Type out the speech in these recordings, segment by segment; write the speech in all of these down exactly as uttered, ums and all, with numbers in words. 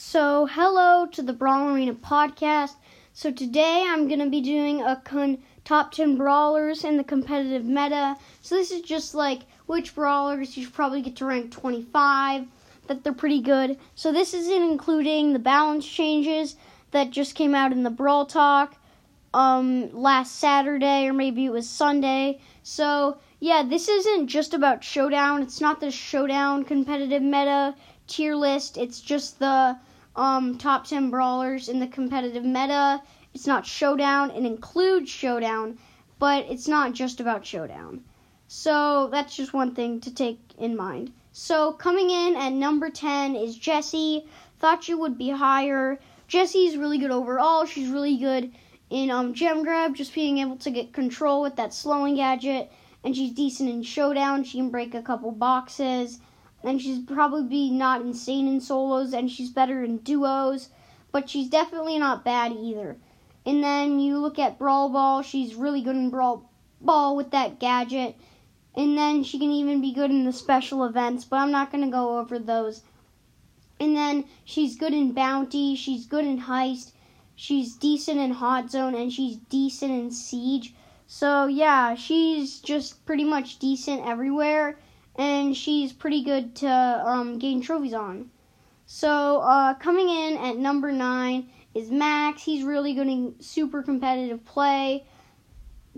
So, hello to the Brawl Arena podcast. So today I'm going to be doing a con- top ten brawlers in the competitive meta. So this is just like which brawlers you should probably get to rank twenty-five, that they're pretty good. So this isn't including the balance changes that just came out in the Brawl Talk um, last Saturday, or maybe it was Sunday. So yeah, this isn't just about Showdown. It's not the Showdown competitive meta tier list. It's just the Um, top ten brawlers in the competitive meta. It's not Showdown. It includes Showdown, but it's not just about Showdown. So that's just one thing to take in mind. So coming in at number ten is Jessie. Thought she would be higher. Jessie's really good overall. She's really good in um, Gem Grab, just being able to get control with that slowing gadget. And she's decent in Showdown. She can break a couple boxes. And she's probably not insane in solos, and she's better in duos, but she's definitely not bad either. And then you look at Brawl Ball, she's really good in Brawl Ball with that gadget. And then she can even be good in the special events, but I'm not going to go over those. And then she's good in Bounty, she's good in Heist, she's decent in Hot Zone, and she's decent in Siege. So yeah, she's just pretty much decent everywhere. And she's pretty good to um, gain trophies on. So, uh, coming in at number nine is Max. He's really good in super competitive play.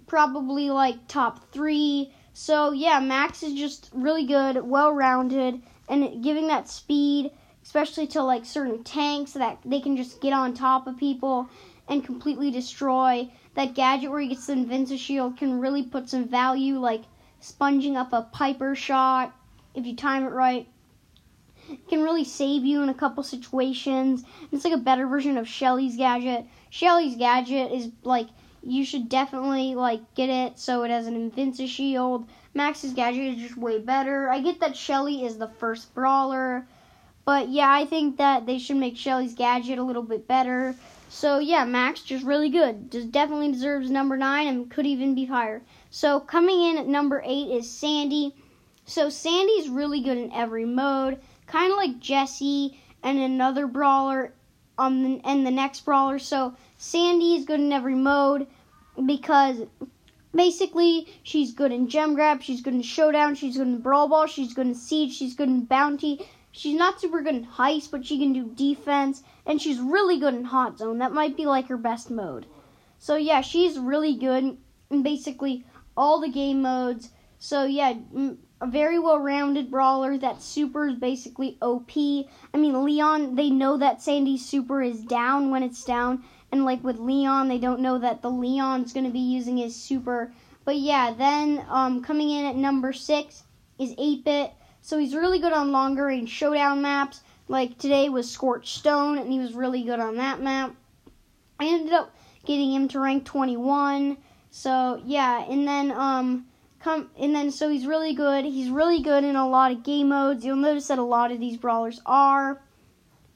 Probably, like, top three. So, yeah, Max is just really good, well-rounded, and giving that speed, especially to, like, certain tanks, so that they can just get on top of people and completely destroy. That gadget where he gets the Invincible Shield can really put some value, like, sponging up a Piper shot, if you time it right, can really save you in a couple situations. It's like a better version of Shelly's gadget. Shelly's gadget is, like, you should definitely, like, get it so it has an Invincible Shield. Max's gadget is just way better. I get that Shelly is the first brawler, but, yeah, I think that they should make Shelly's gadget a little bit better. So, yeah, Max, just really good. Just definitely deserves number nine and could even be higher. So, coming in at number eight is Sandy. So, Sandy's really good in every mode, kind of like Jessie and another brawler um, and the next brawler. So, Sandy is good in every mode because, basically, she's good in Gem Grab, she's good in Showdown, she's good in Brawl Ball, she's good in Siege, she's good in Bounty. She's not super good in Heist, but she can do defense, and she's really good in Hot Zone. That might be, like, her best mode. So, yeah, she's really good in basically all the game modes. So yeah, a very well-rounded brawler. That super is basically O P. I mean, Leon, they know that Sandy's super is down when it's down. And like with Leon, they don't know that the Leon's going to be using his super. But yeah, then um, coming in at number six is eight bit. So he's really good on longer range Showdown maps. Like today was Scorched Stone, and he was really good on that map. I ended up getting him to rank twenty-one. So yeah, and then um come and then so he's really good. He's really good in a lot of game modes. You'll notice that a lot of these brawlers are.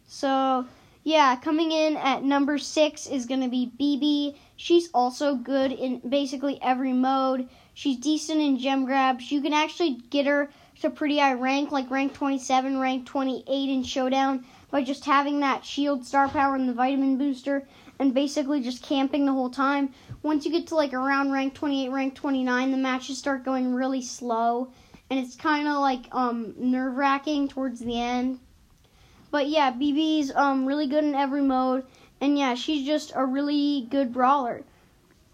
So yeah, coming in at number six is gonna be B B. She's also good in basically every mode. She's decent in Gem Grabs. You can actually get her to pretty high rank, like rank twenty-seven, rank twenty-eight in Showdown by just having that shield, star power, and the vitamin booster, and basically just camping the whole time. Once you get to, like, around rank twenty-eight, rank twenty-nine, the matches start going really slow, and it's kind of, like, um, nerve-wracking towards the end. But, yeah, B B's um, really good in every mode, and, yeah, she's just a really good brawler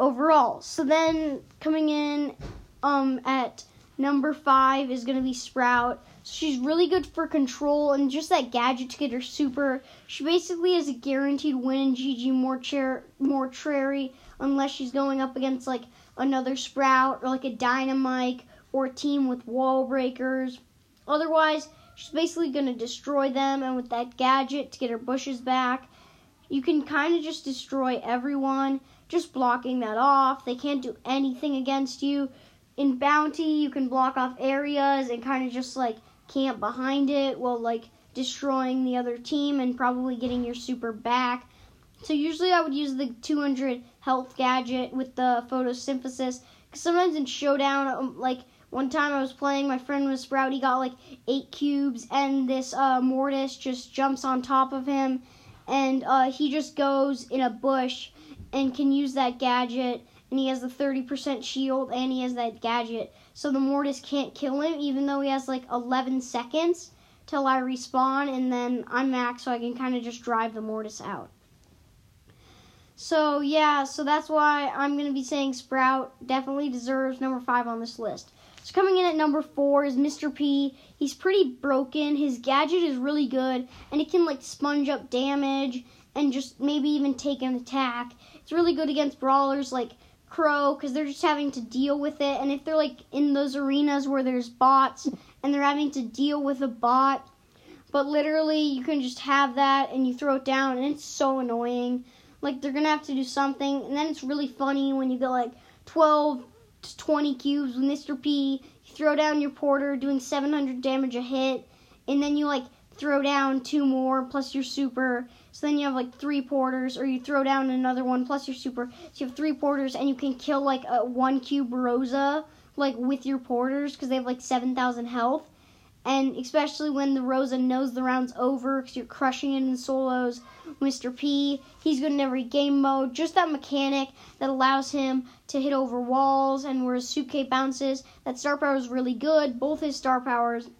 overall. So then coming in um, at number five is going to be Sprout. She's really good for control and just that gadget to get her super. She basically is a guaranteed win in G G Mortuary unless she's going up against, like, another Sprout or, like, a Dynamike or a team with wall breakers. Otherwise, she's basically going to destroy them, and with that gadget to get her bushes back, you can kind of just destroy everyone, just blocking that off. They can't do anything against you. In Bounty, you can block off areas and kind of just, like, camp behind it while, like, destroying the other team and probably getting your super back. So usually I would use the two hundred health gadget with the photosynthesis, because sometimes in Showdown, like, One time I was playing, my friend was Sprout, he got like eight cubes, and this uh, Mortis just jumps on top of him, and uh, he just goes in a bush and can use that gadget, and he has the thirty percent shield, and he has that gadget. So the Mortis can't kill him, even though he has like eleven seconds till I respawn, and then I'm Max, so I can kind of just drive the Mortis out. So, yeah, so that's why I'm going to be saying Sprout definitely deserves number five on this list. So coming in at number four is Mister P. He's pretty broken. His gadget is really good, and it can, like, sponge up damage and just maybe even take an attack. It's really good against brawlers like Crow, because they're just having to deal with it. And if they're, like, in those arenas where there's bots and they're having to deal with a bot, but literally you can just have that and you throw it down, and it's so annoying. Like, they're going to have to do something. And then it's really funny when you get, like, twelve to twenty cubes with Mister P. You throw down your Porter, doing seven hundred damage a hit. And then you, like, throw down two more plus your Super. So then you have, like, three Porters. Or you throw down another one plus your Super. So you have three Porters, and you can kill, like, a one-cube Rosa, like, with your Porters. Because they have, like, seven thousand health. And especially when the Rosa knows the round's over because you're crushing it in solos. Mister P, he's good in every game mode. Just that mechanic that allows him to hit over walls and where his suitcase bounces. That star power is really good. Both his star powers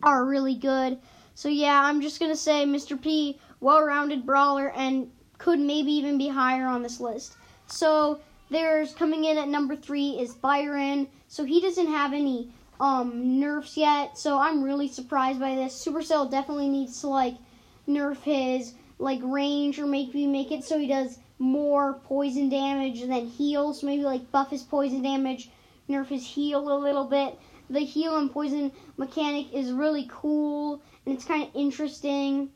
are really good. So, yeah, I'm just going to say Mister P, well-rounded brawler, and could maybe even be higher on this list. So, there's coming in at number three is Byron. So, he doesn't have any... Um, nerfs yet, so I'm really surprised by this. Supercell definitely needs to, like, nerf his, like, range, or maybe make it so he does more poison damage than heal, so maybe, like, buff his poison damage, nerf his heal a little bit. The heal and poison mechanic is really cool, and it's kind of interesting.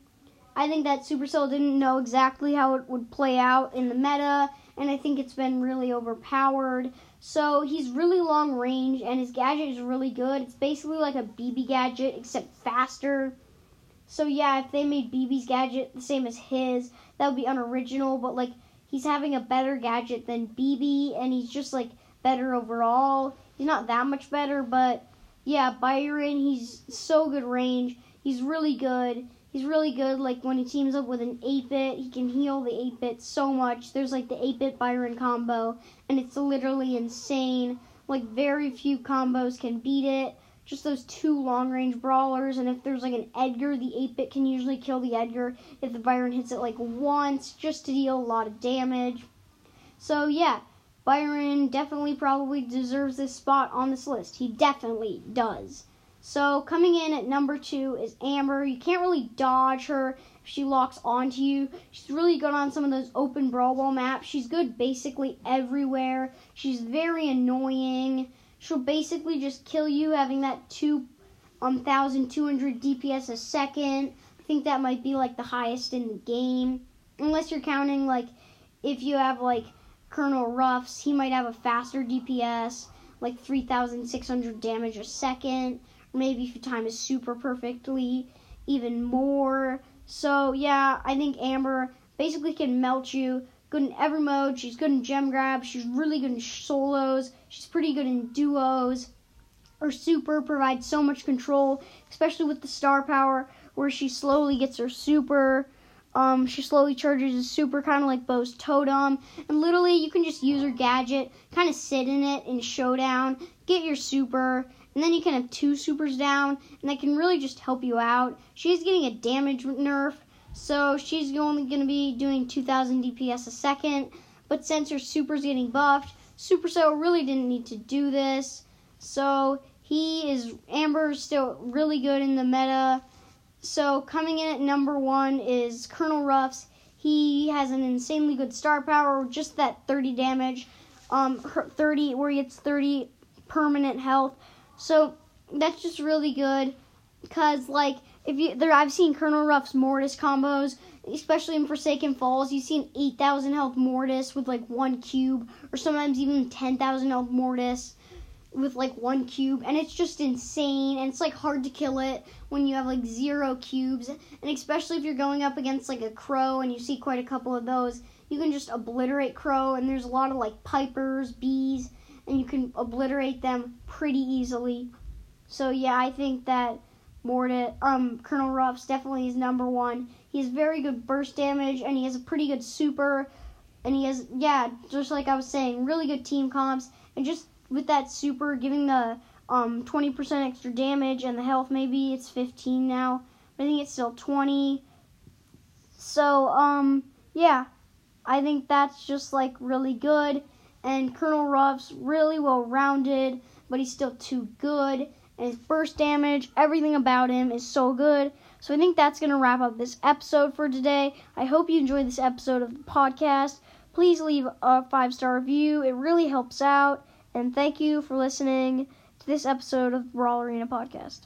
I think that Supercell didn't know exactly how it would play out in the meta, and I think it's been really overpowered. So he's really long range, and his gadget is really good. It's basically like a B B gadget, except faster. So yeah, if they made B B's gadget the same as his, that would be unoriginal. But, like, he's having a better gadget than B B, and he's just, like, better overall. He's not that much better, but yeah, Byron, he's so good range. He's really good. He's really good, like, when he teams up with an eight bit, he can heal the eight bit so much. There's, like, the eight bit Byron combo, and it's literally insane. Like, very few combos can beat it. Just those two long-range brawlers, and if there's, like, an Edgar, the eight bit can usually kill the Edgar if the Byron hits it, like, once, just to deal a lot of damage. So, yeah, Byron definitely probably deserves this spot on this list. He definitely does. So, coming in at number two is Amber. You can't really dodge her if she locks onto you. She's really good on some of those open Brawl Ball maps. She's good basically everywhere. She's very annoying. She'll basically just kill you, having that two thousand two hundred D P S a second. I think that might be, like, the highest in the game. Unless you're counting, like, if you have, like, Colonel Ruffs, he might have a faster D P S, like three thousand six hundred damage a second. Maybe if you time is super perfectly, even more. So, yeah, I think Amber basically can melt you. Good in every mode. She's good in Gem Grab. She's really good in solos. She's pretty good in duos. Her super provides so much control, especially with the star power, where she slowly gets her super. Um, she slowly charges his super, kind of like Bo's totem. And literally, you can just use her gadget, kind of sit in it in Showdown, get your super, and then you can have two supers down, and that can really just help you out. She's getting a damage nerf, so she's only going to be doing two thousand D P S a second. But since her super's getting buffed, Supercell really didn't need to do this. So he is, Amber's still really good in the meta. So, coming in at number one is Colonel Ruffs. He has an insanely good star power, just that thirty damage, um, thirty, where he gets thirty permanent health. So, that's just really good, because, like, if you, there, I've seen Colonel Ruffs Mortis combos, especially in Forsaken Falls. You see an eight thousand health Mortis with, like, one cube, or sometimes even ten thousand health Mortis with, like, one cube, and it's just insane, and it's, like, hard to kill it when you have, like, zero cubes, and especially if you're going up against, like, a Crow, and you see quite a couple of those, you can just obliterate Crow, and there's a lot of, like, Pipers, Bees, and you can obliterate them pretty easily. So yeah, I think that Mortis, um, Colonel Ruffs definitely is number one. He has very good burst damage, and he has a pretty good super, and he has, yeah, just like I was saying, really good team comps, and just with that super, giving the um twenty percent extra damage, and the health, maybe it's fifteen now, but I think it's still twenty. So, um, yeah, I think that's just, like, really good, and Colonel Ruffs really well-rounded, but he's still too good, and his burst damage, everything about him is so good. So I think that's going to wrap up this episode for today. I hope you enjoyed this episode of the podcast. Please leave a five-star review. It really helps out, and thank you for listening to this episode of the Brawl Arena podcast.